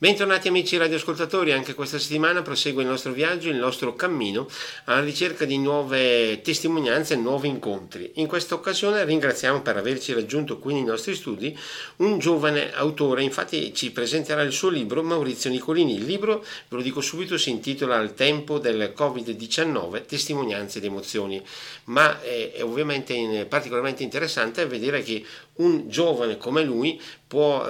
Bentornati amici radioascoltatori, anche questa settimana prosegue il nostro viaggio, il nostro cammino alla ricerca di nuove testimonianze e nuovi incontri. In questa occasione ringraziamo per averci raggiunto qui nei nostri studi un giovane autore, infatti ci presenterà il suo libro Maurizio Nicolini. Il libro, ve lo dico subito, si intitola Al tempo del Covid-19, testimonianze ed emozioni, ma è ovviamente particolarmente interessante vedere che un giovane come lui può,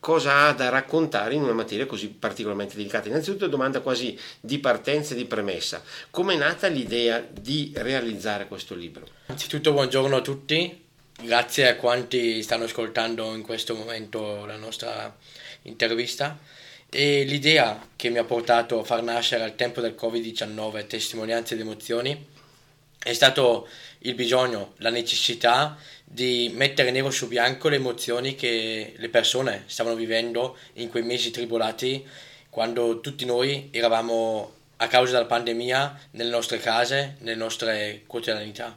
cosa ha da raccontare in una materia così particolarmente delicata. Innanzitutto domanda quasi di partenza e di premessa: come è nata l'idea di realizzare questo libro? Innanzitutto buongiorno a tutti, grazie a quanti stanno ascoltando in questo momento la nostra intervista. E l'idea che mi ha portato a far nascere Al tempo del Covid-19, testimonianze ed emozioni, è stato il bisogno, la necessità di mettere nero su bianco le emozioni che le persone stavano vivendo in quei mesi tribolati, quando tutti noi eravamo, a causa della pandemia, nelle nostre case, nelle nostre quotidianità.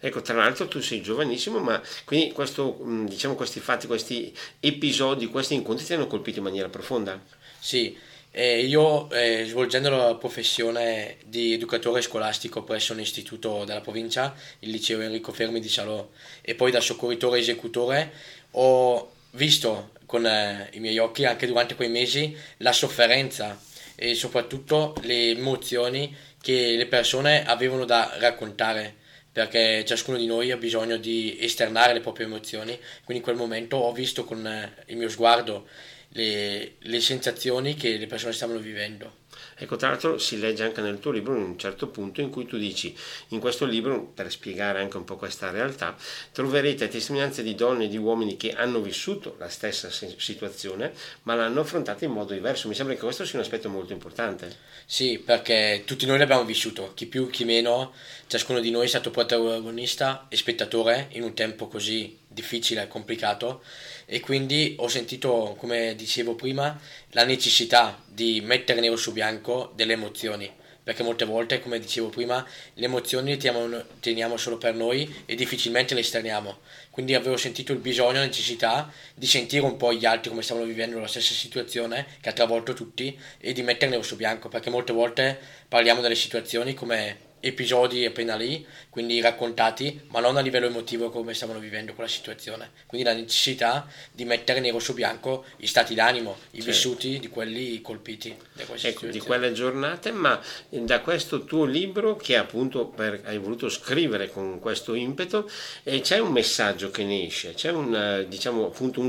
Ecco, tra l'altro tu sei giovanissimo, ma quindi questi fatti, questi episodi, questi incontri ti hanno colpito in maniera profonda? Sì. Io svolgendo la professione di educatore scolastico presso un istituto della provincia, il liceo Enrico Fermi di Salò, e poi da soccorritore esecutore, ho visto con i miei occhi anche durante quei mesi la sofferenza e soprattutto le emozioni che le persone avevano da raccontare, perché ciascuno di noi ha bisogno di esternare le proprie emozioni. Quindi in quel momento ho visto con il mio sguardo le sensazioni che le persone stavano vivendo. Ecco, tra l'altro si legge anche nel tuo libro un certo punto in cui tu dici: in questo libro, per spiegare anche un po' questa realtà, troverete testimonianze di donne e di uomini che hanno vissuto la stessa situazione ma l'hanno affrontata in modo diverso. Mi sembra che questo sia un aspetto molto importante. Sì, perché tutti noi l'abbiamo vissuto, chi più chi meno, ciascuno di noi è stato protagonista e spettatore in un tempo così difficile e complicato, e quindi ho sentito, come dicevo prima, la necessità di mettere nero su bianco delle emozioni, perché molte volte, come dicevo prima, le emozioni le teniamo solo per noi e difficilmente le esterniamo. Quindi avevo sentito il bisogno, la necessità di sentire un po' gli altri come stavano vivendo la stessa situazione che ha travolto tutti e di mettere nero su bianco, perché molte volte parliamo delle situazioni come episodi appena lì, quindi raccontati, ma non a livello emotivo come stavano vivendo quella situazione. Quindi la necessità di mettere nero su bianco gli stati d'animo, i vissuti di quelli colpiti da questa situazione, di quelle giornate. Ma da questo tuo libro, che appunto hai voluto scrivere con questo impeto, c'è un messaggio che ne esce, c'è un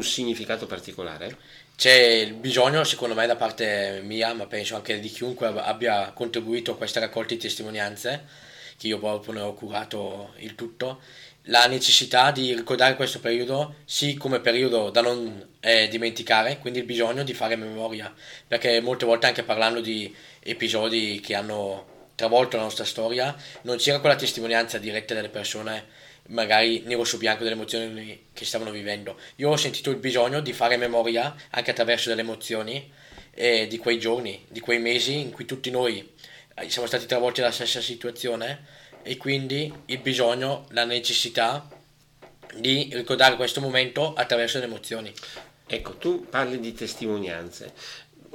significato particolare? C'è il bisogno, secondo me, da parte mia, ma penso anche di chiunque abbia contribuito a questa raccolta di testimonianze, che io proprio ne ho curato il tutto, la necessità di ricordare questo periodo, sì, come periodo da non dimenticare, quindi il bisogno di fare memoria, perché molte volte, anche parlando di episodi che hanno travolto la nostra storia, non c'era quella testimonianza diretta delle persone, magari nero su bianco, delle emozioni che stavano vivendo. Io ho sentito il bisogno di fare memoria anche attraverso delle emozioni di quei giorni, di quei mesi in cui tutti noi siamo stati travolti dalla stessa situazione, e quindi il bisogno, la necessità di ricordare questo momento attraverso le emozioni. Ecco, tu parli di testimonianze.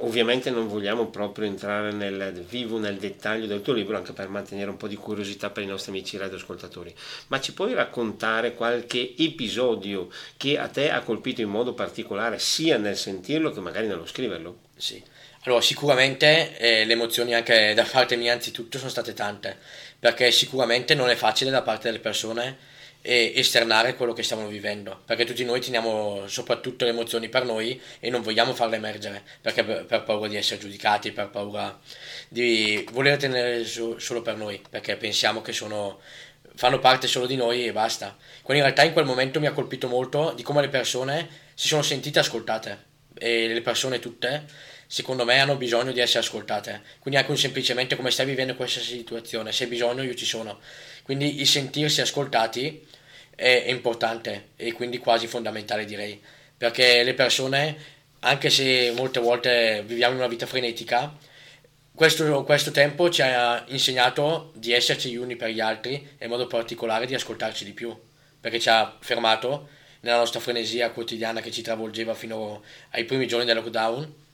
Ovviamente non vogliamo proprio entrare nel vivo, nel dettaglio del tuo libro, anche per mantenere un po' di curiosità per i nostri amici radioascoltatori, ma ci puoi raccontare qualche episodio che a te ha colpito in modo particolare, sia nel sentirlo che magari nello scriverlo? Sì, allora sicuramente le emozioni anche da parte mia anzitutto sono state tante, perché sicuramente non è facile da parte delle persone e esternare quello che stavano vivendo, perché tutti noi teniamo soprattutto le emozioni per noi e non vogliamo farle emergere, perché per paura di essere giudicati, per paura di voler tenere solo per noi, perché pensiamo che fanno parte solo di noi e basta. Quindi in realtà in quel momento mi ha colpito molto di come le persone si sono sentite ascoltate, e le persone tutte, secondo me, hanno bisogno di essere ascoltate. Quindi anche semplicemente come stai vivendo questa situazione, se hai bisogno io ci sono. Quindi il sentirsi ascoltati è importante, e quindi quasi fondamentale, direi, perché le persone, anche se molte volte viviamo in una vita frenetica, questo tempo ci ha insegnato di esserci gli uni per gli altri, e in modo particolare di ascoltarci di più, perché ci ha fermato nella nostra frenesia quotidiana che ci travolgeva fino ai primi giorni del lockdown,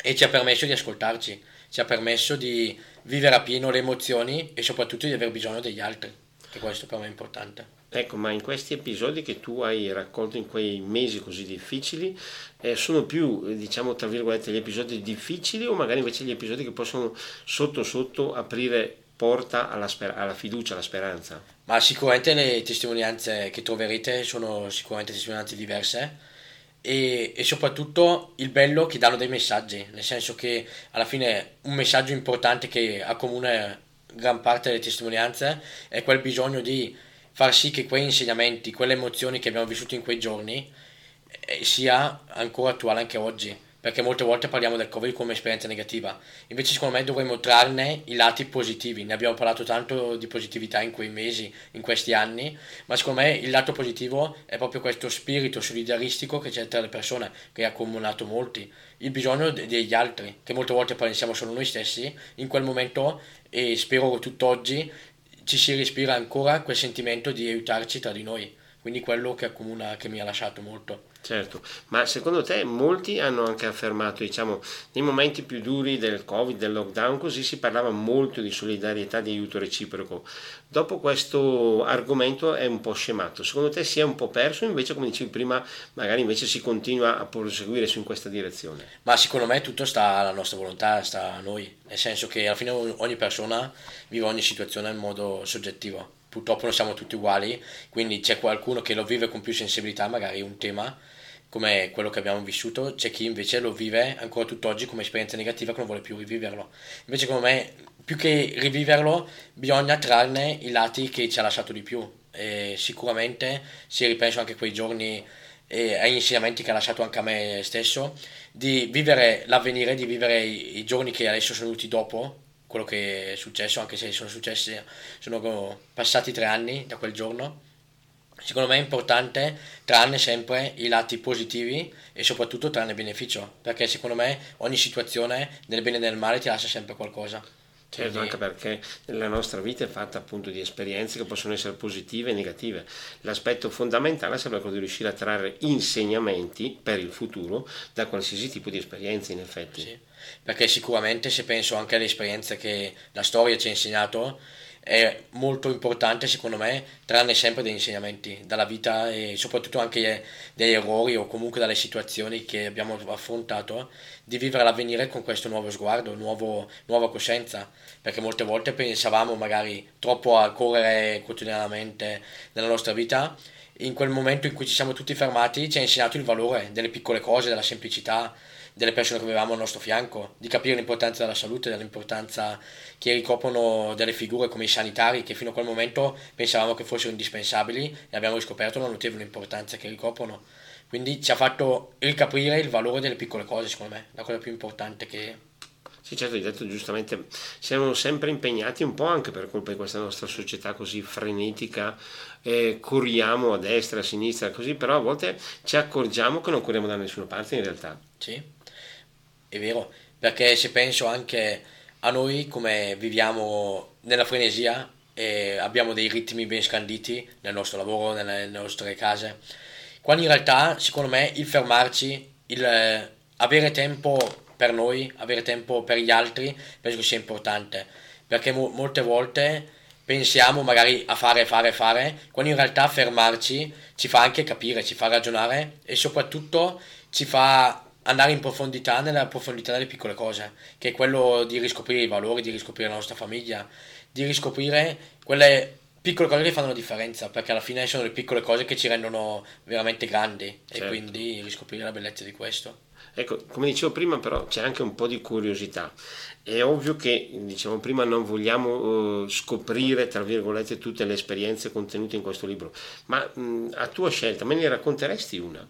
e ci ha permesso di ascoltarci, ci ha permesso di vivere a pieno le emozioni e soprattutto di aver bisogno degli altri, che questo per me è importante. Ecco, ma in questi episodi che tu hai raccolto in quei mesi così difficili, sono più, diciamo tra virgolette, gli episodi difficili o magari invece gli episodi che possono sotto sotto aprire porta alla fiducia, alla speranza? Ma sicuramente le testimonianze che troverete sono sicuramente testimonianze diverse e soprattutto il bello che danno dei messaggi, nel senso che alla fine un messaggio importante che accomuna gran parte delle testimonianze è quel bisogno di far sì che quei insegnamenti, quelle emozioni che abbiamo vissuto in quei giorni sia ancora attuale anche oggi, perché molte volte parliamo del Covid come esperienza negativa, invece secondo me dovremmo trarne i lati positivi. Ne abbiamo parlato tanto di positività in quei mesi, in questi anni, ma secondo me il lato positivo è proprio questo spirito solidaristico che c'è tra le persone, che ha accomunato molti, il bisogno degli altri, che molte volte pensiamo solo noi stessi in quel momento, e spero tutt'oggi ci si respira ancora quel sentimento di aiutarci tra di noi, quindi quello che accomuna, che mi ha lasciato molto. Certo, ma secondo te molti hanno anche affermato, diciamo, nei momenti più duri del Covid, del lockdown, così si parlava molto di solidarietà, di aiuto reciproco. Dopo questo argomento è un po' scemato, secondo te si è un po' perso, invece come dicevi prima magari invece si continua a proseguire su in questa direzione? Ma secondo me tutto sta alla nostra volontà, sta a noi, nel senso che alla fine ogni persona vive ogni situazione in modo soggettivo, purtroppo non siamo tutti uguali, quindi c'è qualcuno che lo vive con più sensibilità magari un tema come quello che abbiamo vissuto, c'è chi invece lo vive ancora tutt'oggi come esperienza negativa che non vuole più riviverlo. Invece secondo me più che riviverlo bisogna trarne i lati che ci ha lasciato di più, e sicuramente si ripenso anche quei giorni agli insegnamenti che ha lasciato anche a me stesso, di vivere l'avvenire, di vivere i giorni che adesso sono venuti dopo quello che è successo, anche se sono passati 3 anni da quel giorno. Secondo me è importante trarne sempre i lati positivi e soprattutto trarne beneficio, perché secondo me ogni situazione, nel bene e nel male, ti lascia sempre qualcosa. Certo, anche perché la nostra vita è fatta appunto di esperienze che possono essere positive e negative. L'aspetto fondamentale sembra quello di riuscire a trarre insegnamenti per il futuro da qualsiasi tipo di esperienza, in effetti. Sì, perché sicuramente, se penso anche alle esperienze che la storia ci ha insegnato, è molto importante secondo me trarne sempre degli insegnamenti dalla vita e soprattutto anche dagli errori o comunque dalle situazioni che abbiamo affrontato, di vivere l'avvenire con questo nuovo sguardo, nuova coscienza, perché molte volte pensavamo magari troppo a correre quotidianamente nella nostra vita. In quel momento in cui ci siamo tutti fermati ci ha insegnato il valore delle piccole cose, della semplicità, delle persone che avevamo al nostro fianco, di capire l'importanza della salute, dell'importanza che ricoprono delle figure come i sanitari, che fino a quel momento pensavamo che fossero indispensabili e abbiamo scoperto la notevole importanza che ricoprono. Quindi ci ha fatto ricaprire il valore delle piccole cose, secondo me, la cosa più importante che... Sì, certo, hai detto giustamente, siamo sempre impegnati un po' anche per colpa di questa nostra società così frenetica, corriamo a destra, a sinistra, così, però a volte ci accorgiamo che non corriamo da nessuna parte in realtà. Sì, è vero, perché se penso anche a noi come viviamo nella frenesia, abbiamo dei ritmi ben scanditi nel nostro lavoro, nelle nostre case, quando in realtà, secondo me, il fermarci, il avere tempo per noi, avere tempo per gli altri, penso che sia importante, perché molte volte pensiamo magari a fare, quando in realtà fermarci ci fa anche capire, ci fa ragionare e soprattutto ci fa andare in profondità, nella profondità delle piccole cose, che è quello di riscoprire i valori, di riscoprire la nostra famiglia, di riscoprire quelle piccole cose che fanno la differenza, perché alla fine sono le piccole cose che ci rendono veramente grandi. Certo. E quindi riscoprire la bellezza di questo. Ecco, come dicevo prima però c'è anche un po' di curiosità, è ovvio che, diciamo prima, non vogliamo scoprire tra virgolette tutte le esperienze contenute in questo libro, ma a tua scelta me ne racconteresti una?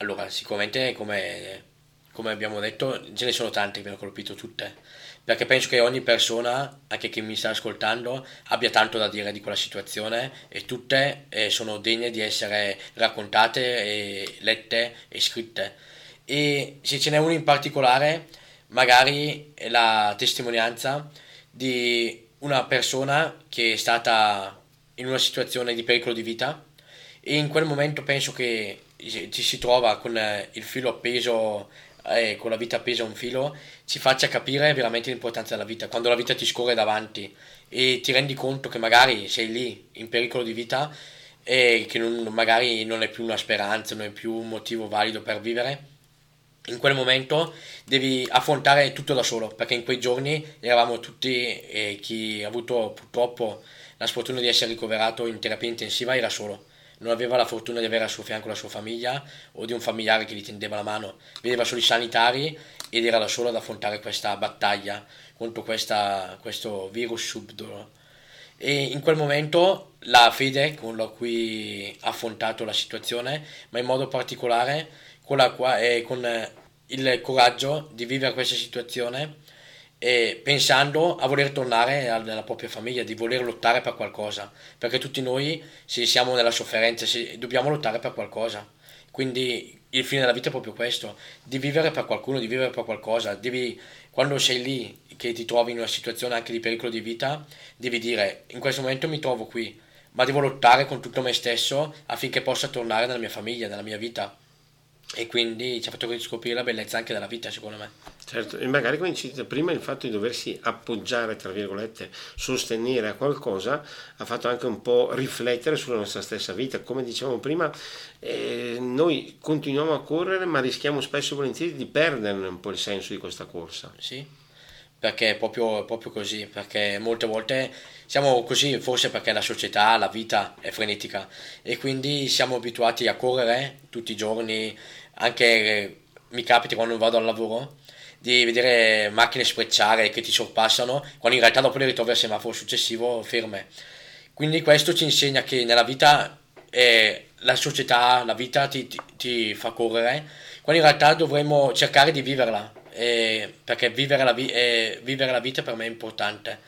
Allora, sicuramente come abbiamo detto ce ne sono tante che mi hanno colpito tutte, perché penso che ogni persona, anche chi mi sta ascoltando, abbia tanto da dire di quella situazione e tutte sono degne di essere raccontate e lette e scritte. E se ce n'è uno in particolare, magari è la testimonianza di una persona che è stata in una situazione di pericolo di vita e in quel momento penso che ci si trova con il filo appeso, con la vita appesa a un filo, ci faccia capire veramente l'importanza della vita, quando la vita ti scorre davanti e ti rendi conto che magari sei lì in pericolo di vita e che magari non è più una speranza, non è più un motivo valido per vivere. In quel momento devi affrontare tutto da solo, perché in quei giorni eravamo tutti, chi ha avuto purtroppo la sfortuna di essere ricoverato in terapia intensiva era solo, non aveva la fortuna di avere al suo fianco la sua famiglia o di un familiare che gli tendeva la mano, vedeva solo i sanitari ed era da solo ad affrontare questa battaglia contro questo virus subdolo. E in quel momento la fede con la cui ha affrontato la situazione, ma in modo particolare con il coraggio di vivere questa situazione e pensando a voler tornare nella propria famiglia, di voler lottare per qualcosa, perché tutti noi, se siamo nella sofferenza, dobbiamo lottare per qualcosa. Quindi il fine della vita è proprio questo, di vivere per qualcuno, di vivere per qualcosa. Devi, quando sei lì che ti trovi in una situazione anche di pericolo di vita, devi dire: in questo momento mi trovo qui, ma devo lottare con tutto me stesso affinché possa tornare nella mia famiglia, nella mia vita. E quindi ci ha fatto scoprire la bellezza anche della vita, secondo me. Certo, e magari come dicevi prima, il fatto di doversi appoggiare, tra virgolette, sostenere a qualcosa, ha fatto anche un po' riflettere sulla nostra stessa vita. Come dicevamo prima, noi continuiamo a correre, ma rischiamo spesso e volentieri di perdere un po' il senso di questa corsa. Sì, perché è proprio così, perché molte volte siamo così, forse perché la società, la vita è frenetica e quindi siamo abituati a correre tutti i giorni. Anche mi capita quando vado al lavoro di vedere macchine sprecciare che ti sorpassano, quando in realtà dopo le ritrovi al semaforo successivo ferme. Quindi questo ci insegna che nella vita la società, la vita ti fa correre, quando in realtà dovremmo cercare di viverla. Perché vivere la vita per me è importante,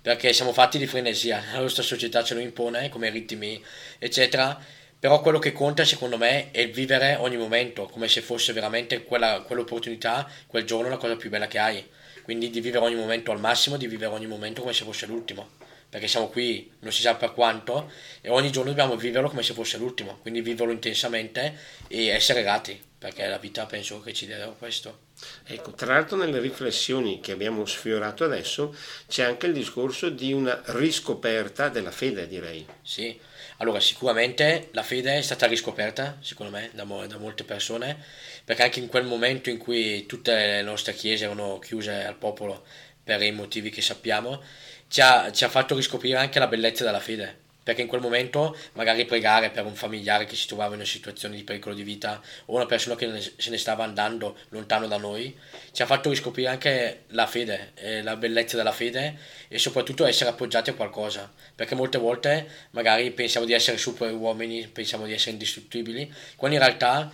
perché siamo fatti di frenesia, la nostra società ce lo impone come ritmi eccetera, però quello che conta secondo me è vivere ogni momento come se fosse veramente quell'opportunità, quel giorno, la cosa più bella che hai. Quindi di vivere ogni momento al massimo, di vivere ogni momento come se fosse l'ultimo, perché siamo qui non si sa per quanto e ogni giorno dobbiamo viverlo come se fosse l'ultimo, quindi viverlo intensamente e essere grati, perché la vita penso che ci dia questo. Ecco, tra l'altro nelle riflessioni che abbiamo sfiorato adesso c'è anche il discorso di una riscoperta della fede, direi. Sì, allora sicuramente la fede è stata riscoperta, secondo me, da molte persone, perché anche in quel momento in cui tutte le nostre chiese erano chiuse al popolo per i motivi che sappiamo, ci ha fatto riscoprire anche la bellezza della fede. Perché in quel momento magari pregare per un familiare che si trovava in una situazione di pericolo di vita o una persona che se ne stava andando lontano da noi, ci ha fatto riscoprire anche la fede, la bellezza della fede e soprattutto essere appoggiati a qualcosa. Perché molte volte magari pensiamo di essere super uomini, pensiamo di essere indistruttibili, quando in realtà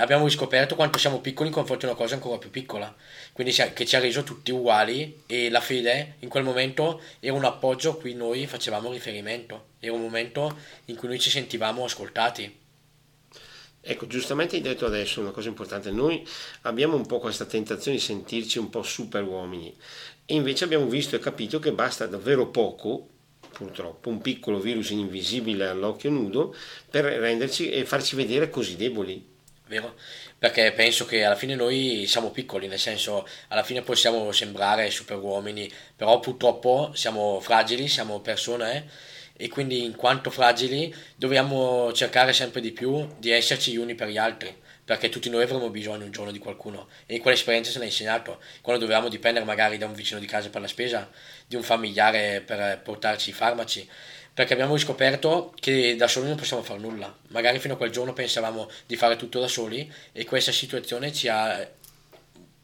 abbiamo riscoperto quanto siamo piccoli in confronto a una cosa ancora più piccola, quindi che ci ha reso tutti uguali. E la fede in quel momento era un appoggio a cui noi facevamo riferimento, era un momento in cui noi ci sentivamo ascoltati. Ecco, giustamente hai detto adesso una cosa importante: noi abbiamo un po' questa tentazione di sentirci un po' super uomini e invece abbiamo visto e capito che basta davvero poco, purtroppo, un piccolo virus invisibile all'occhio nudo per renderci e farci vedere così deboli. Vero? Perché penso che alla fine noi siamo piccoli, nel senso, alla fine possiamo sembrare super uomini, però purtroppo siamo fragili, siamo persone e quindi in quanto fragili dobbiamo cercare sempre di più di esserci gli uni per gli altri, perché tutti noi avremo bisogno un giorno di qualcuno e quell'esperienza ce l'ha insegnato, quando dovevamo dipendere magari da un vicino di casa per la spesa, di un familiare per portarci i farmaci. Perché abbiamo riscoperto che da soli non possiamo fare nulla. Magari fino a quel giorno pensavamo di fare tutto da soli e questa situazione ci ha,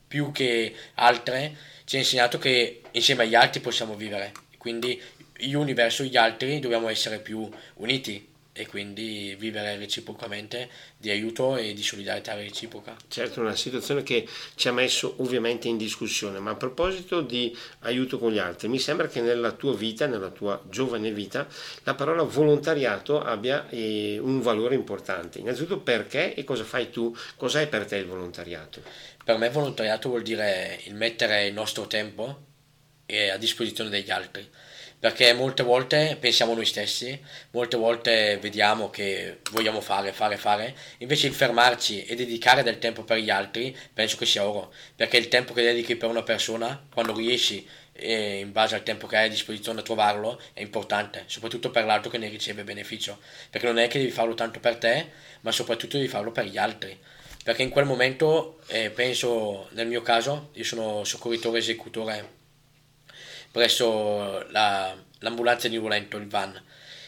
più che altre, ci ha insegnato che insieme agli altri possiamo vivere. Quindi gli uni verso gli altri dobbiamo essere più uniti e quindi vivere reciprocamente di aiuto e di solidarietà reciproca. Certo, una situazione che ci ha messo ovviamente in discussione, ma a proposito di aiuto con gli altri, mi sembra che nella tua vita, nella tua giovane vita, la parola volontariato abbia un valore importante. Innanzitutto perché e cosa fai tu? Cos'è per te il volontariato? Per me volontariato vuol dire il mettere il nostro tempo a disposizione degli altri. perché molte volte pensiamo noi stessi, molte volte vediamo che vogliamo fare, invece di fermarci e dedicare del tempo per gli altri, penso che sia oro, perché il tempo che dedichi per una persona, quando riesci, e in base al tempo che hai a disposizione a trovarlo, è importante, soprattutto per l'altro che ne riceve beneficio, perché non è che devi farlo tanto per te, ma soprattutto devi farlo per gli altri, perché in quel momento, penso nel mio caso, io sono soccorritore esecutore presso l'ambulanza di Volento, il van,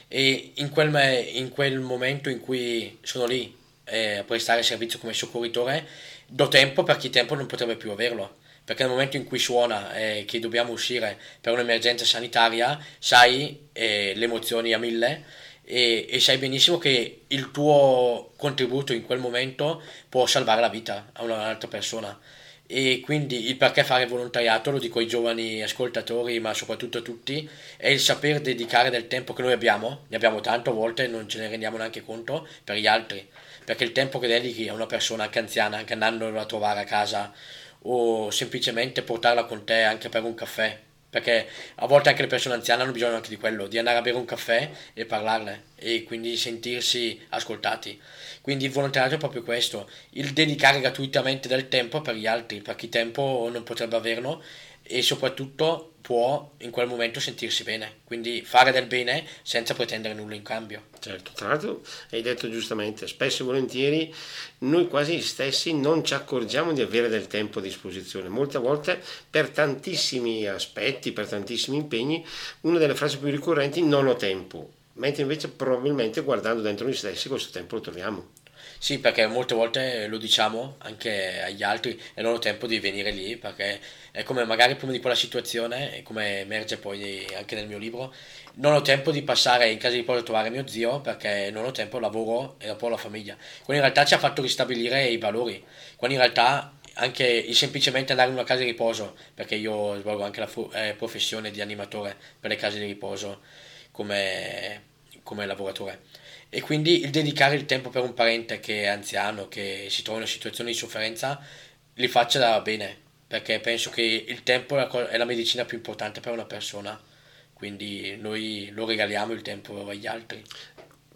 e in quel momento in cui sono lì a prestare servizio come soccorritore, do tempo per chi tempo non potrebbe più averlo, perché nel momento in cui suona che dobbiamo uscire per un'emergenza sanitaria, sai le emozioni a mille e sai benissimo che il tuo contributo in quel momento può salvare la vita a un'altra persona. E quindi il perché fare volontariato, lo dico ai giovani ascoltatori, ma soprattutto a tutti, è il saper dedicare del tempo che noi abbiamo, ne abbiamo tanto a volte, non ce ne rendiamo neanche conto, per gli altri, perché il tempo che dedichi a una persona anche anziana, anche andandola a trovare a casa, o semplicemente portarla con te anche per un caffè, perché a volte anche le persone anziane hanno bisogno anche di quello, di andare a bere un caffè e parlarle, e quindi sentirsi ascoltati. Quindi il volontariato è proprio questo, il dedicare gratuitamente del tempo per gli altri, per chi tempo non potrebbe averlo, e soprattutto può in quel momento sentirsi bene, quindi fare del bene senza pretendere nulla in cambio. Certo, tra l'altro hai detto giustamente, spesso e volentieri noi quasi stessi non ci accorgiamo di avere del tempo a disposizione, molte volte per tantissimi aspetti, per tantissimi impegni, una delle frasi più ricorrenti è non ho tempo, mentre invece probabilmente guardando dentro noi stessi questo tempo lo troviamo. Sì, perché molte volte lo diciamo anche agli altri e non ho tempo di venire lì, perché è come magari prima di quella situazione, e come emerge poi anche nel mio libro, non ho tempo di passare in casa di riposo a trovare mio zio perché non ho tempo, lavoro e dopo la famiglia, quando in realtà ci ha fatto ristabilire i valori, quando in realtà anche il semplicemente andare in una casa di riposo, perché io svolgo anche la professione di animatore per le case di riposo come lavoratore, e quindi il dedicare il tempo per un parente che è anziano, che si trova in una situazione di sofferenza, li faccia bene, perché penso che il tempo è la medicina più importante per una persona, quindi noi lo regaliamo il tempo agli altri.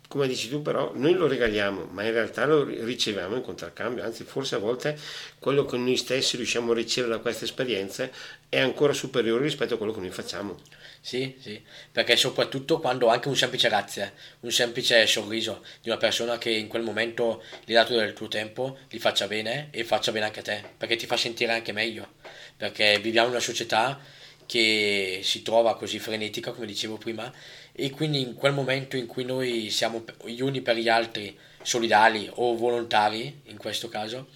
Come dici tu però, noi lo regaliamo, ma in realtà lo riceviamo in contraccambio, anzi forse a volte quello che noi stessi riusciamo a ricevere da queste esperienze è ancora superiore rispetto a quello che noi facciamo. Sì, perché soprattutto quando anche un semplice grazie, un semplice sorriso di una persona che in quel momento gli ha dato del tuo tempo, gli faccia bene e faccia bene anche a te, perché ti fa sentire anche meglio, perché viviamo in una società che si trova così frenetica, come dicevo prima, e quindi in quel momento in cui noi siamo gli uni per gli altri solidali o volontari, in questo caso,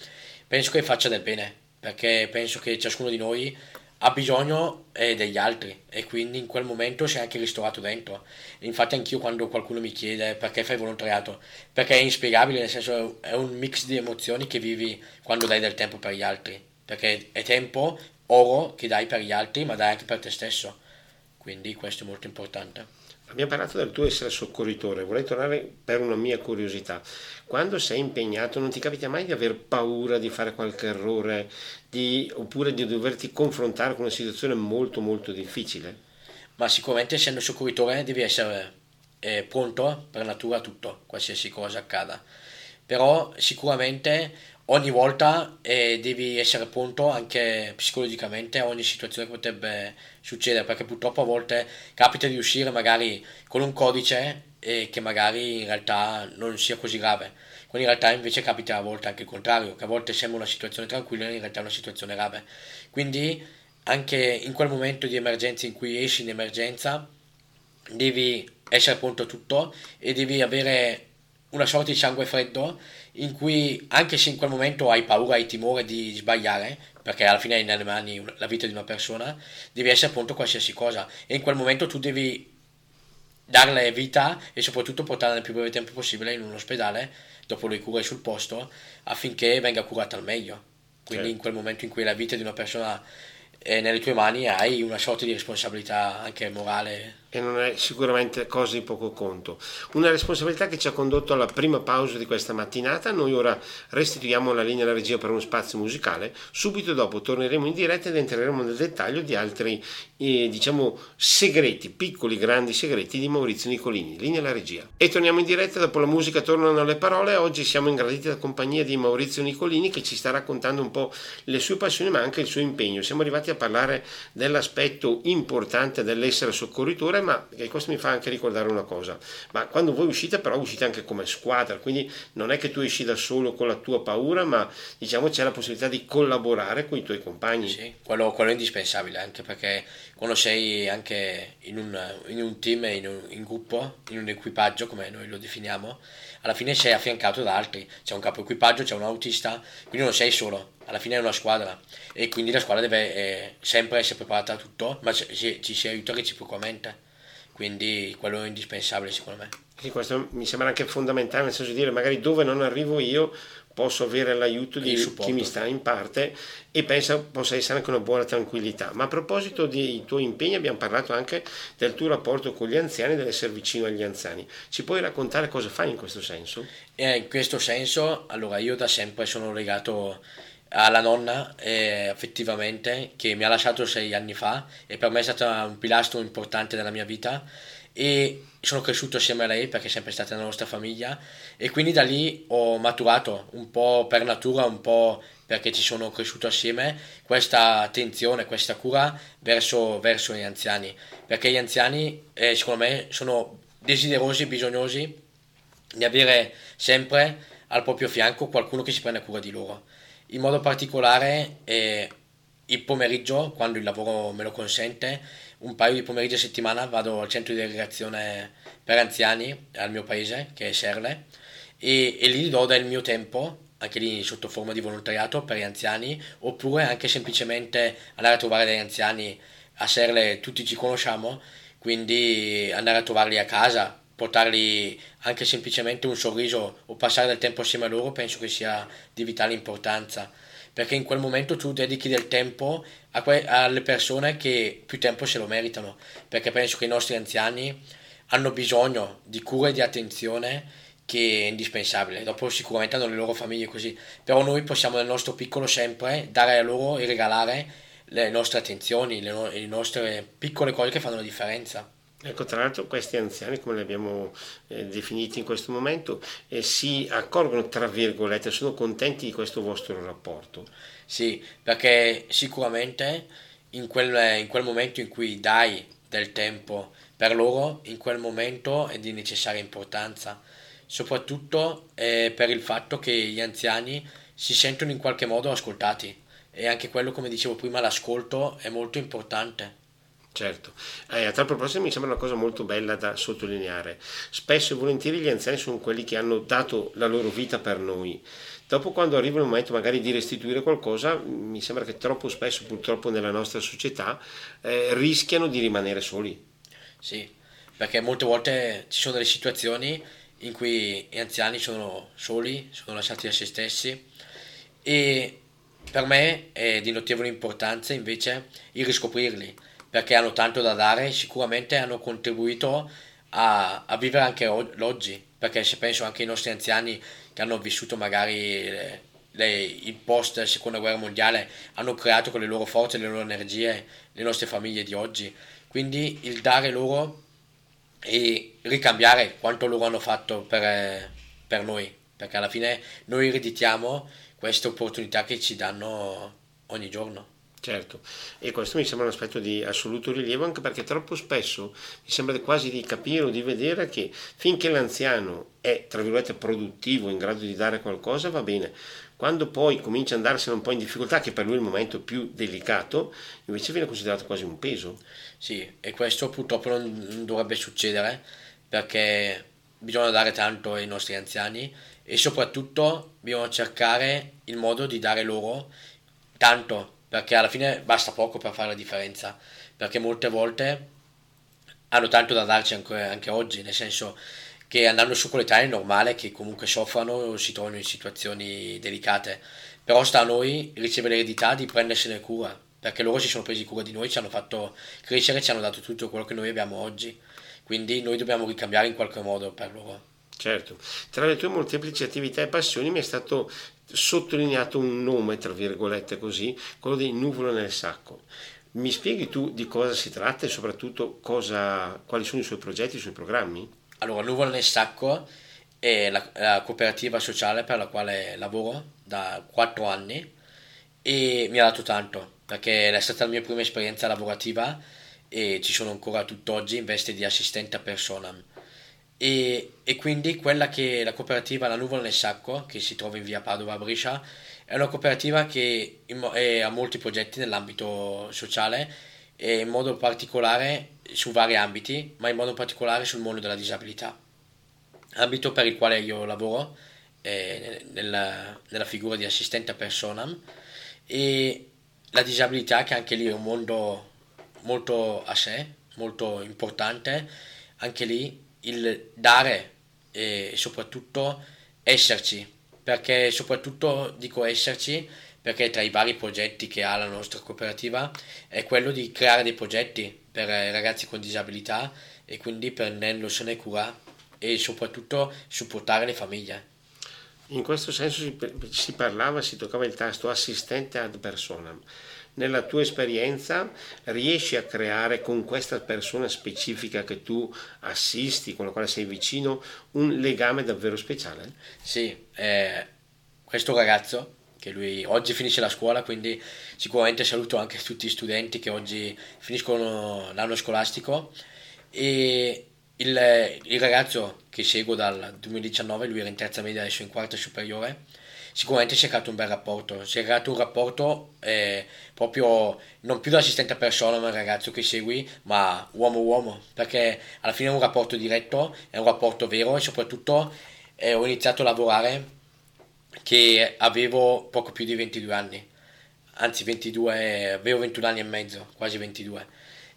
penso che faccia del bene, perché penso che ciascuno di noi ha bisogno degli altri, e quindi in quel momento si è anche ristorato dentro. Infatti anch'io, quando qualcuno mi chiede perché fai volontariato, perché è inspiegabile, nel senso è un mix di emozioni che vivi quando dai del tempo per gli altri, perché è tempo oro che dai per gli altri, ma dai anche per te stesso, quindi questo è molto importante. Abbiamo parlato del tuo essere soccorritore, vorrei tornare per una mia curiosità. Quando sei impegnato non ti capita mai di aver paura di fare qualche errore, oppure di doverti confrontare con una situazione molto molto difficile? Ma sicuramente, essendo soccorritore, devi essere pronto per natura a tutto, qualsiasi cosa accada, però sicuramente ogni volta devi essere pronto anche psicologicamente a ogni situazione che potrebbe succedere, perché purtroppo a volte capita di uscire magari con un codice che magari in realtà non sia così grave, quando in realtà invece capita a volte anche il contrario, che a volte sembra una situazione tranquilla e in realtà è una situazione grave. Quindi anche in quel momento di emergenza, in cui esci in emergenza, devi essere pronto a tutto e devi avere una sorta di sangue freddo, in cui anche se in quel momento hai paura, hai timore di sbagliare, perché alla fine hai nelle mani la vita di una persona, devi essere pronto a qualsiasi cosa, e in quel momento tu devi darle vita e soprattutto portarla nel più breve tempo possibile in un ospedale, dopo le cure sul posto, affinché venga curata al meglio. Quindi certo, in quel momento in cui la vita di una persona è nelle tue mani, hai una sorta di responsabilità anche morale e non è sicuramente cosa di poco conto. Una responsabilità che ci ha condotto alla prima pausa di questa mattinata. Noi ora restituiamo la linea alla regia per uno spazio musicale, subito dopo torneremo in diretta ed entreremo nel dettaglio di altri segreti, piccoli grandi segreti di Maurizio Nicolini. Linea alla regia. E torniamo in diretta, dopo la musica tornano le parole. Oggi siamo ingraditi dalla compagnia di Maurizio Nicolini, che ci sta raccontando un po' le sue passioni ma anche il suo impegno. Siamo arrivati a parlare dell'aspetto importante dell'essere soccorritore, ma e questo mi fa anche ricordare una cosa: ma quando voi uscite, però uscite anche come squadra, quindi non è che tu esci da solo con la tua paura, ma diciamo c'è la possibilità di collaborare con i tuoi compagni. Sì, quello è indispensabile, anche perché quando sei anche in un team, in gruppo, in un equipaggio come noi lo definiamo, alla fine sei affiancato da altri, c'è un capo equipaggio, c'è un autista, quindi non sei solo, alla fine è una squadra, e quindi la squadra deve sempre essere preparata a tutto, ma ci si aiuta reciprocamente. Quindi quello è indispensabile secondo me. Sì, questo mi sembra anche fondamentale, nel senso di dire magari dove non arrivo io posso avere l'aiuto di chi mi sta in parte, e penso possa essere anche una buona tranquillità. Ma a proposito dei tuoi impegni, abbiamo parlato anche del tuo rapporto con gli anziani, dell'essere vicino agli anziani. Ci puoi raccontare cosa fai in questo senso? In questo senso, allora, io da sempre sono legato alla nonna, effettivamente, che mi ha lasciato 6 anni fa, e per me è stata un pilastro importante della mia vita, e sono cresciuto assieme a lei perché è sempre stata nella nostra famiglia, e quindi da lì ho maturato un po' per natura, un po' perché ci sono cresciuto assieme, questa attenzione, questa cura verso gli anziani, perché gli anziani secondo me sono desiderosi, bisognosi di avere sempre al proprio fianco qualcuno che si prenda cura di loro. In modo particolare il pomeriggio, quando il lavoro me lo consente, un paio di pomeriggi a settimana vado al centro di aggregazione per anziani al mio paese, che è Serle, e lì do del mio tempo, anche lì sotto forma di volontariato per gli anziani, oppure anche semplicemente andare a trovare degli anziani. A Serle tutti ci conosciamo, quindi andare a trovarli a casa, portargli anche semplicemente un sorriso o passare del tempo assieme a loro penso che sia di vitale importanza, perché in quel momento tu dedichi del tempo alle persone che più tempo se lo meritano, perché penso che i nostri anziani hanno bisogno di cura e di attenzione che è indispensabile. Dopo sicuramente hanno le loro famiglie così, però noi possiamo nel nostro piccolo sempre dare a loro e regalare le nostre attenzioni, le nostre piccole cose che fanno la differenza. Ecco, tra l'altro questi anziani, come li abbiamo definiti in questo momento, si accorgono, tra virgolette, sono contenti di questo vostro rapporto. Sì, perché sicuramente in quel momento in cui dai del tempo per loro, in quel momento è di necessaria importanza, soprattutto per il fatto che gli anziani si sentono in qualche modo ascoltati, e anche quello, come dicevo prima, l'ascolto è molto importante. Certo, a tal proposito mi sembra una cosa molto bella da sottolineare. Spesso e volentieri gli anziani sono quelli che hanno dato la loro vita per noi. Dopo, quando arriva il momento magari di restituire qualcosa, mi sembra che troppo spesso, purtroppo, nella nostra società rischiano di rimanere soli. Sì, perché molte volte ci sono delle situazioni in cui gli anziani sono soli, sono lasciati a se stessi, e per me è di notevole importanza invece il riscoprirli, perché hanno tanto da dare, sicuramente hanno contribuito a vivere anche l'oggi, perché se penso anche ai nostri anziani che hanno vissuto magari il post seconda guerra mondiale, hanno creato con le loro forze, le loro energie, le nostre famiglie di oggi, quindi il dare loro e ricambiare quanto loro hanno fatto per noi, perché alla fine noi ereditiamo queste opportunità che ci danno ogni giorno. Certo, e questo mi sembra un aspetto di assoluto rilievo, anche perché troppo spesso mi sembra quasi di capire o di vedere che finché l'anziano è, tra virgolette, produttivo, in grado di dare qualcosa, va bene. Quando poi comincia ad andarsene un po' in difficoltà, che per lui è il momento più delicato, invece viene considerato quasi un peso. Sì, e questo purtroppo non dovrebbe succedere, perché bisogna dare tanto ai nostri anziani, e soprattutto bisogna cercare il modo di dare loro tanto, perché alla fine basta poco per fare la differenza, perché molte volte hanno tanto da darci anche oggi, nel senso che andando su con l'età è normale che comunque soffrano o si trovano in situazioni delicate, però sta a noi ricevere l'eredità di prendersene cura, perché loro si sono presi cura di noi, ci hanno fatto crescere, ci hanno dato tutto quello che noi abbiamo oggi, quindi noi dobbiamo ricambiare in qualche modo per loro. Certo, tra le tue molteplici attività e passioni mi è stato sottolineato un nome, tra virgolette così, quello di Nuvola nel Sacco. Mi spieghi tu di cosa si tratta e soprattutto quali sono i suoi progetti, i suoi programmi? Allora, Nuvola nel Sacco è la cooperativa sociale per la quale lavoro da 4 anni e mi ha dato tanto, perché è stata la mia prima esperienza lavorativa e ci sono ancora tutt'oggi in veste di assistente a personam. E quindi quella che è la cooperativa La Nuvola nel Sacco, che si trova in via Padova a Brescia, è una cooperativa che ha molti progetti nell'ambito sociale e in modo particolare su vari ambiti, ma in modo particolare sul mondo della disabilità, ambito per il quale io lavoro nella figura di assistente a personam, e la disabilità, che anche lì è un mondo molto a sé, molto importante, anche lì il dare e soprattutto esserci, perché soprattutto dico esserci perché tra i vari progetti che ha la nostra cooperativa è quello di creare dei progetti per ragazzi con disabilità e quindi prendendosene cura e soprattutto supportare le famiglie. In questo senso si toccava il tasto assistente ad personam. Nella tua esperienza riesci a creare con questa persona specifica che tu assisti, con la quale sei vicino, un legame davvero speciale? Sì, questo ragazzo, che lui oggi finisce la scuola, quindi sicuramente saluto anche tutti gli studenti che oggi finiscono l'anno scolastico, e il ragazzo che seguo dal 2019, lui era in terza media, adesso in quarta superiore. Sicuramente si è creato un bel rapporto, proprio non più da assistente a persona, ma il ragazzo che segui, ma uomo, perché alla fine è un rapporto diretto, è un rapporto vero, e soprattutto ho iniziato a lavorare che avevo poco più di 22 anni, anzi 22, avevo 21 anni e mezzo, quasi 22,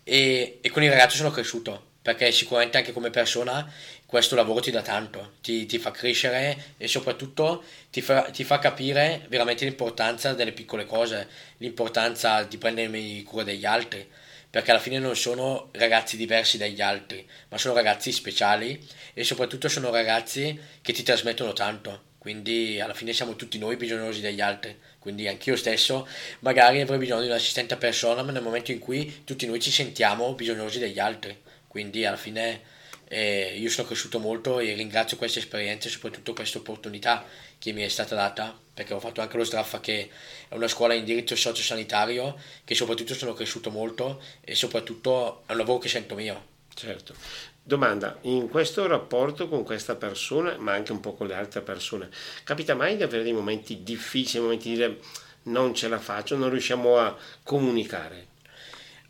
e con il ragazzo sono cresciuto, perché sicuramente anche come persona questo lavoro ti dà tanto, ti fa crescere e soprattutto ti fa capire veramente l'importanza delle piccole cose, l'importanza di prendermi cura degli altri, perché alla fine non sono ragazzi diversi dagli altri, ma sono ragazzi speciali e soprattutto sono ragazzi che ti trasmettono tanto, quindi alla fine siamo tutti noi bisognosi degli altri, quindi anch'io stesso magari avrei bisogno di un assistente a persona, ma nel momento in cui tutti noi ci sentiamo bisognosi degli altri, quindi alla fine io sono cresciuto molto e ringrazio queste esperienze e soprattutto questa opportunità che mi è stata data, perché ho fatto anche lo Straffa, che è una scuola in diritto socio-sanitario, che soprattutto sono cresciuto molto e soprattutto è un lavoro che sento mio. Certo. Domanda, in questo rapporto con questa persona, ma anche un po' con le altre persone, capita mai di avere dei momenti difficili, momenti di dire non ce la faccio, non riusciamo a comunicare?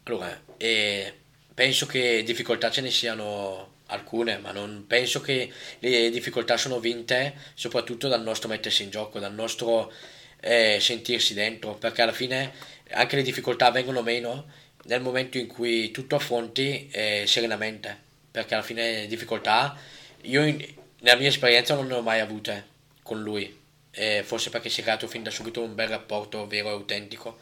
Allora, penso che difficoltà ce ne siano alcune, ma non penso che le difficoltà sono vinte soprattutto dal nostro mettersi in gioco, dal nostro sentirsi dentro, perché alla fine anche le difficoltà vengono meno nel momento in cui tutto affronti serenamente, perché alla fine difficoltà io nella mia esperienza non ne ho mai avute con lui, forse perché si è creato fin da subito un bel rapporto vero e autentico,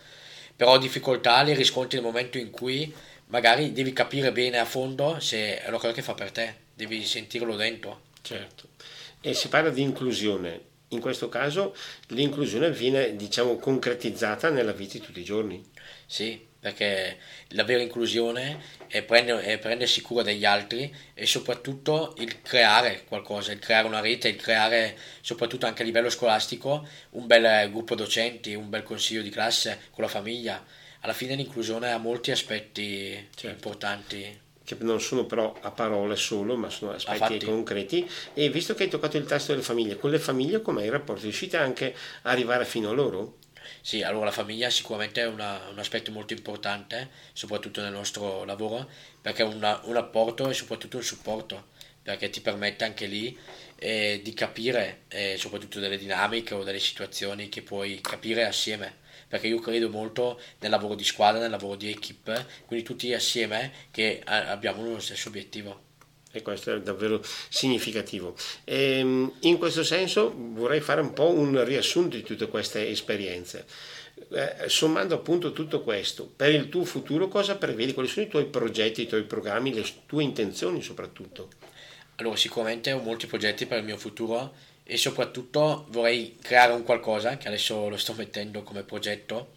però difficoltà le riscontri nel momento in cui magari devi capire bene a fondo se è una cosa che fa per te, devi sentirlo dentro. Certo. E si parla di inclusione, in questo caso l'inclusione viene, diciamo, concretizzata nella vita di tutti i giorni. Sì, perché la vera inclusione è prendersi cura degli altri e soprattutto il creare qualcosa, il creare una rete, il creare soprattutto anche a livello scolastico un bel gruppo docenti, un bel consiglio di classe con la famiglia. Alla fine l'inclusione ha molti aspetti, certo, importanti. Che non sono però a parole solo, ma sono aspetti concreti. E visto che hai toccato il tasto delle famiglie, con le famiglie com'è il rapporto? Riuscite anche a arrivare fino a loro? Sì, allora la famiglia sicuramente è un aspetto molto importante, soprattutto nel nostro lavoro, perché è un apporto e soprattutto un supporto, perché ti permette anche lì di capire soprattutto delle dinamiche o delle situazioni che puoi capire assieme. Perché io credo molto nel lavoro di squadra, nel lavoro di equipe, quindi tutti assieme che abbiamo lo stesso obiettivo. E questo è davvero significativo. In questo senso vorrei fare un po' un riassunto di tutte queste esperienze. Sommando appunto tutto questo, per il tuo futuro cosa prevedi? Quali sono i tuoi progetti, i tuoi programmi, le tue intenzioni soprattutto? Allora, sicuramente ho molti progetti per il mio futuro e soprattutto vorrei creare un qualcosa, che adesso lo sto mettendo come progetto,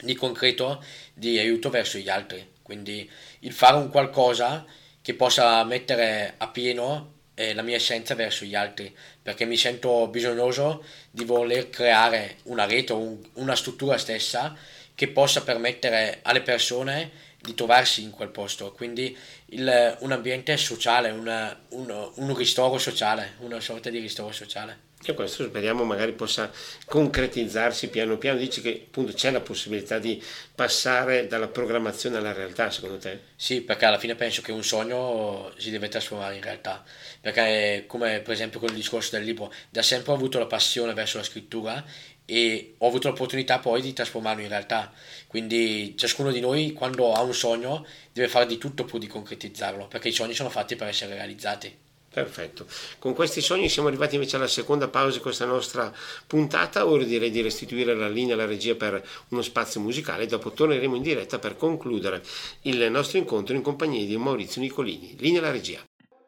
di concreto, di aiuto verso gli altri. Quindi il fare un qualcosa che possa mettere a pieno la mia essenza verso gli altri, perché mi sento bisognoso di voler creare una rete o una struttura stessa che possa permettere alle persone di trovarsi in quel posto, quindi un ambiente sociale, un ristoro sociale, una sorta di ristoro sociale. E questo speriamo magari possa concretizzarsi piano piano. Dici che appunto c'è la possibilità di passare dalla programmazione alla realtà, secondo te? Sì, perché alla fine penso che un sogno si deve trasformare in realtà, perché come per esempio con il discorso del libro, da sempre ho avuto la passione verso la scrittura e ho avuto l'opportunità poi di trasformarlo in realtà. Quindi ciascuno di noi quando ha un sogno deve fare di tutto pur di concretizzarlo, perché i sogni sono fatti per essere realizzati. Perfetto, con questi sogni siamo arrivati invece alla seconda pausa di questa nostra puntata. Ora direi di restituire la linea alla regia per uno spazio musicale, dopo torneremo in diretta per concludere il nostro incontro in compagnia di Maurizio Nicolini. Linea alla regia.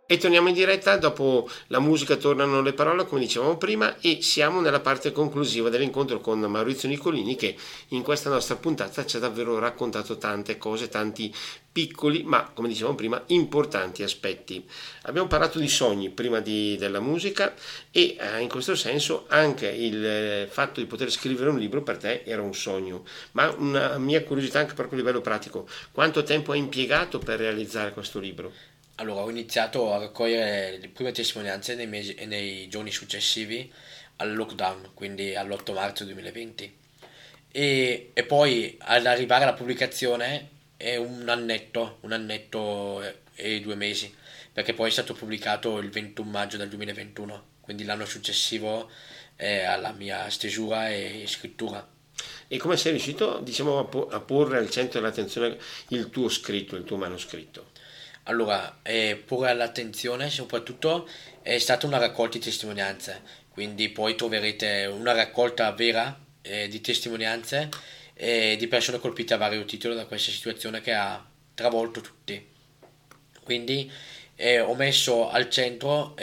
E torniamo in diretta, dopo la musica tornano le parole come dicevamo prima e siamo nella parte conclusiva dell'incontro con Maurizio Nicolini, che in questa nostra puntata ci ha davvero raccontato tante cose, tanti piccoli ma come dicevamo prima importanti aspetti. Abbiamo parlato di sogni prima della musica e in questo senso anche il fatto di poter scrivere un libro per te era un sogno, ma una mia curiosità anche proprio a livello pratico, quanto tempo hai impiegato per realizzare questo libro? Allora, ho iniziato a raccogliere le prime testimonianze nei giorni successivi al lockdown, quindi all'8 marzo 2020. E poi ad arrivare alla pubblicazione è un annetto e 2 mesi, perché poi è stato pubblicato il 21 maggio del 2021, quindi l'anno successivo alla mia stesura e scrittura. E come sei riuscito, diciamo, a porre al centro dell'attenzione il tuo scritto, il tuo manoscritto? Allora, porre all'attenzione soprattutto è stata una raccolta di testimonianze, quindi poi troverete una raccolta vera di testimonianze di persone colpite a vario titolo da questa situazione che ha travolto tutti. Quindi ho messo al centro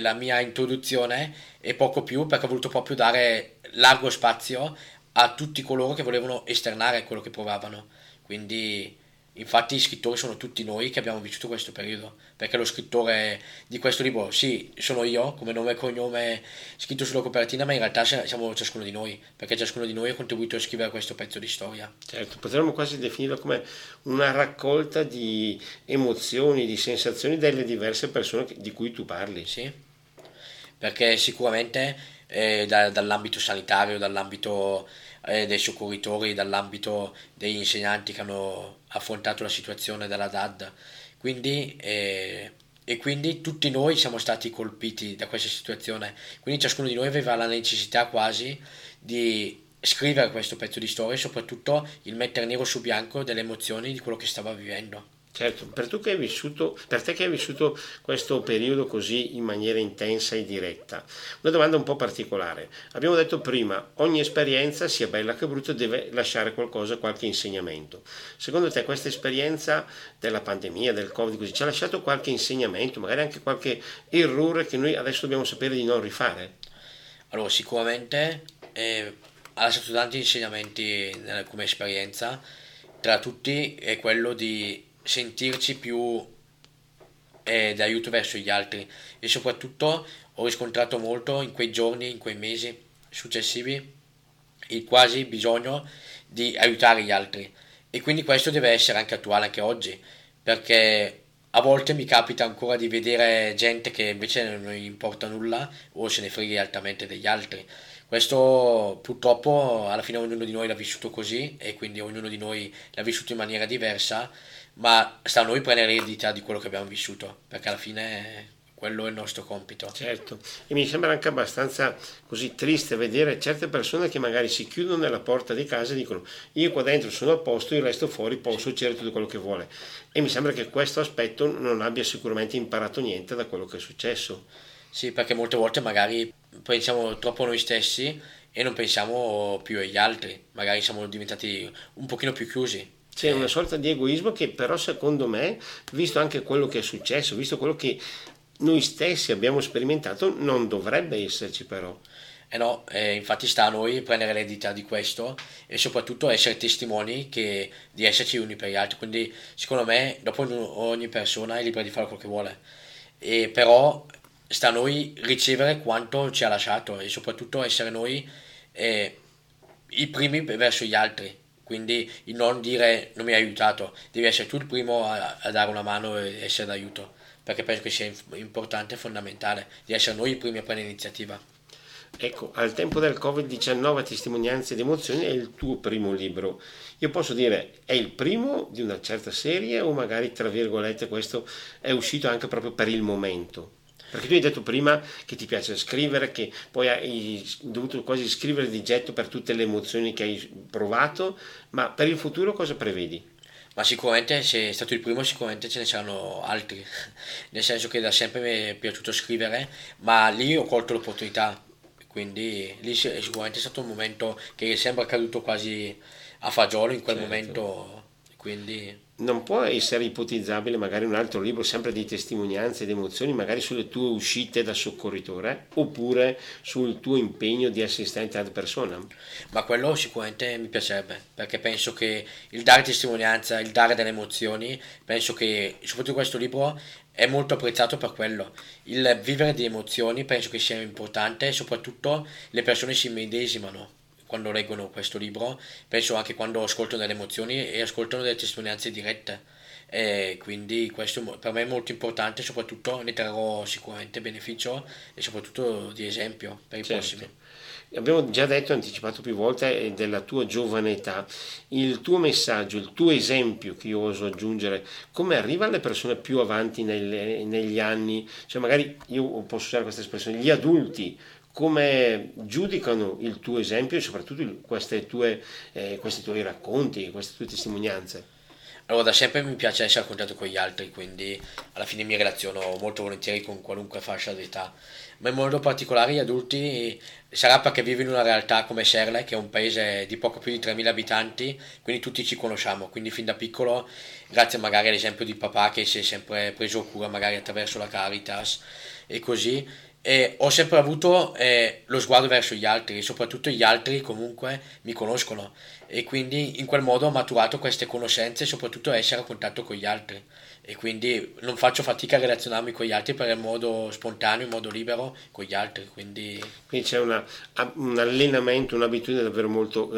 la mia introduzione e poco più, perché ho voluto proprio dare largo spazio a tutti coloro che volevano esternare quello che provavano, quindi... Infatti i scrittori sono tutti noi che abbiamo vissuto questo periodo, perché lo scrittore di questo libro, sì, sono io, come nome e cognome scritto sulla copertina, ma in realtà siamo ciascuno di noi, perché ciascuno di noi ha contribuito a scrivere questo pezzo di storia. Certo, potremmo quasi definirlo come una raccolta di emozioni, di sensazioni delle diverse persone di cui tu parli. Sì, perché sicuramente dall'ambito sanitario, dall'ambito... dei soccorritori, dall'ambito degli insegnanti che hanno affrontato la situazione della DAD, quindi tutti noi siamo stati colpiti da questa situazione, quindi ciascuno di noi aveva la necessità quasi di scrivere questo pezzo di storia e soprattutto il mettere nero su bianco delle emozioni di quello che stava vivendo. Certo, per te che hai vissuto questo periodo così in maniera intensa e diretta, una domanda un po' particolare. Abbiamo detto prima, ogni esperienza, sia bella che brutta, deve lasciare qualcosa, qualche insegnamento. Secondo te questa esperienza della pandemia, del Covid, così, ci ha lasciato qualche insegnamento, magari anche qualche errore che noi adesso dobbiamo sapere di non rifare? Allora, sicuramente ha lasciato tanti insegnamenti come esperienza, tra tutti è quello di sentirci più d'aiuto verso gli altri e soprattutto ho riscontrato molto in quei giorni, in quei mesi successivi il quasi bisogno di aiutare gli altri, e quindi questo deve essere anche attuale anche oggi, perché a volte mi capita ancora di vedere gente che invece non gli importa nulla o se ne frega altamente degli altri. Questo purtroppo alla fine ognuno di noi l'ha vissuto così e quindi ognuno di noi l'ha vissuto in maniera diversa, ma sta a noi prendere l'eredità di quello che abbiamo vissuto, perché alla fine quello è il nostro compito. Certo, e mi sembra anche abbastanza così triste vedere certe persone che magari si chiudono nella porta di casa e dicono io qua dentro sono a posto, io resto fuori, posso cercare tutto quello che vuole, e mi sembra che questo aspetto non abbia sicuramente imparato niente da quello che è successo. Sì, perché molte volte magari pensiamo troppo a noi stessi e non pensiamo più agli altri, magari siamo diventati un pochino più chiusi. C'è una sorta di egoismo che però secondo me, visto anche quello che è successo, visto quello che noi stessi abbiamo sperimentato, non dovrebbe esserci però. Infatti sta a noi prendere l'eredità di questo e soprattutto essere testimoni che, di esserci uni per gli altri, quindi secondo me dopo ogni persona è libera di fare quello che vuole, e però sta a noi ricevere quanto ci ha lasciato e soprattutto essere noi i primi verso gli altri. Quindi non dire non mi hai aiutato, devi essere tu il primo a dare una mano e essere d'aiuto, perché penso che sia importante e fondamentale di essere noi i primi a prendere iniziativa. Ecco, al tempo del Covid-19, Testimonianze ed emozioni è il tuo primo libro. Io posso dire, è il primo di una certa serie o magari, tra virgolette, questo è uscito anche proprio per il momento? Perché tu hai detto prima che ti piace scrivere, che poi hai dovuto quasi scrivere di getto per tutte le emozioni che hai provato, ma per il futuro cosa prevedi? Ma sicuramente se è stato il primo sicuramente ce ne saranno altri, nel senso che da sempre mi è piaciuto scrivere, ma lì ho colto l'opportunità, quindi lì sicuramente è stato un momento che sembra caduto quasi a fagiolo in quel momento, quindi... Non può essere ipotizzabile magari un altro libro sempre di testimonianze ed emozioni, magari sulle tue uscite da soccorritore oppure sul tuo impegno di assistente ad persona? Ma quello sicuramente mi piacerebbe, perché penso che il dare testimonianza, il dare delle emozioni, penso che soprattutto questo libro è molto apprezzato per quello. Il vivere di emozioni penso che sia importante e soprattutto le persone si immedesimano quando leggono questo libro, penso anche quando ascoltano delle emozioni e ascoltano delle testimonianze dirette, e quindi questo per me è molto importante, soprattutto ne trarrò sicuramente beneficio e soprattutto di esempio per i prossimi. Abbiamo già detto, anticipato più volte, della tua giovane età, il tuo messaggio, il tuo esempio che io oso aggiungere, come arriva alle persone più avanti negli anni, cioè magari io posso usare questa espressione, gli adulti, come giudicano il tuo esempio e soprattutto questi tuoi racconti, queste tue testimonianze? Allora, da sempre mi piace essere a contatto con gli altri, quindi alla fine mi relaziono molto volentieri con qualunque fascia d'età, ma in modo particolare gli adulti sarà perché vivo in una realtà come Serle, che è un paese di poco più di 3.000 abitanti, quindi tutti ci conosciamo, quindi fin da piccolo, grazie magari all'esempio di papà che si è sempre preso cura magari attraverso la Caritas e così, e ho sempre avuto lo sguardo verso gli altri, soprattutto gli altri comunque mi conoscono e quindi in quel modo ho maturato queste conoscenze e soprattutto essere a contatto con gli altri e quindi non faccio fatica a relazionarmi con gli altri per il modo spontaneo, in modo libero con gli altri, quindi c'è un allenamento, un'abitudine davvero molto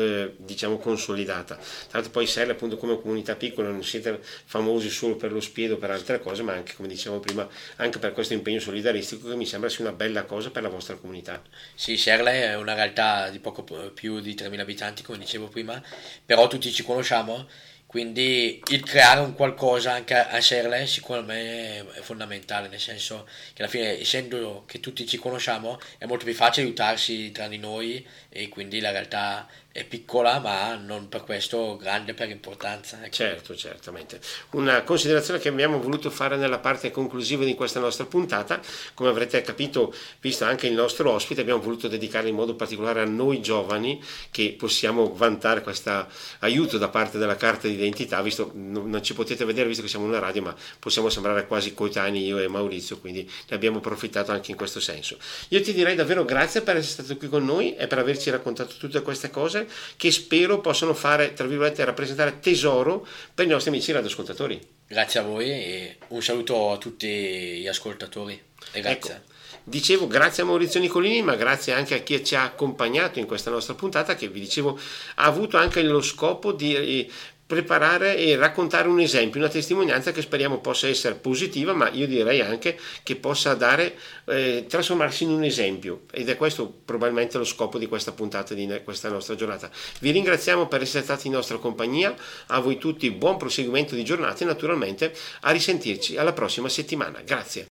consolidata. Tra l'altro poi Serle appunto come comunità piccola non siete famosi solo per lo spiedo, per altre cose, ma anche, come dicevamo prima, anche per questo impegno solidaristico che mi sembra sia una bella cosa per la vostra comunità. Sì, Serle è una realtà di poco più di 3.000 abitanti, come dicevo prima, però tutti ci conosciamo, quindi il creare un qualcosa anche a Serle sicuramente è fondamentale, nel senso che alla fine, essendo che tutti ci conosciamo, è molto più facile aiutarsi tra di noi e quindi la realtà è piccola ma non per questo grande per importanza. Certo, certamente. Una considerazione che abbiamo voluto fare nella parte conclusiva di questa nostra puntata, come avrete capito visto anche il nostro ospite, abbiamo voluto dedicare in modo particolare a noi giovani che possiamo vantare questo aiuto da parte della carta di identità, visto non ci potete vedere visto che siamo una radio, ma possiamo sembrare quasi coetanei io e Maurizio, quindi ne abbiamo approfittato anche in questo senso. Io ti direi davvero grazie per essere stato qui con noi e per averci raccontato tutte queste cose che spero possano fare, tra virgolette, rappresentare tesoro per i nostri amici radioascoltatori. Grazie a voi e un saluto a tutti gli ascoltatori e grazie. Ecco. Dicevo grazie a Maurizio Nicolini, ma grazie anche a chi ci ha accompagnato in questa nostra puntata che, vi dicevo, ha avuto anche lo scopo di preparare e raccontare un esempio, una testimonianza che speriamo possa essere positiva, ma io direi anche che possa trasformarsi in un esempio, ed è questo probabilmente lo scopo di questa puntata, di questa nostra giornata. Vi ringraziamo per essere stati in nostra compagnia, a voi tutti buon proseguimento di giornata e naturalmente a risentirci alla prossima settimana. Grazie.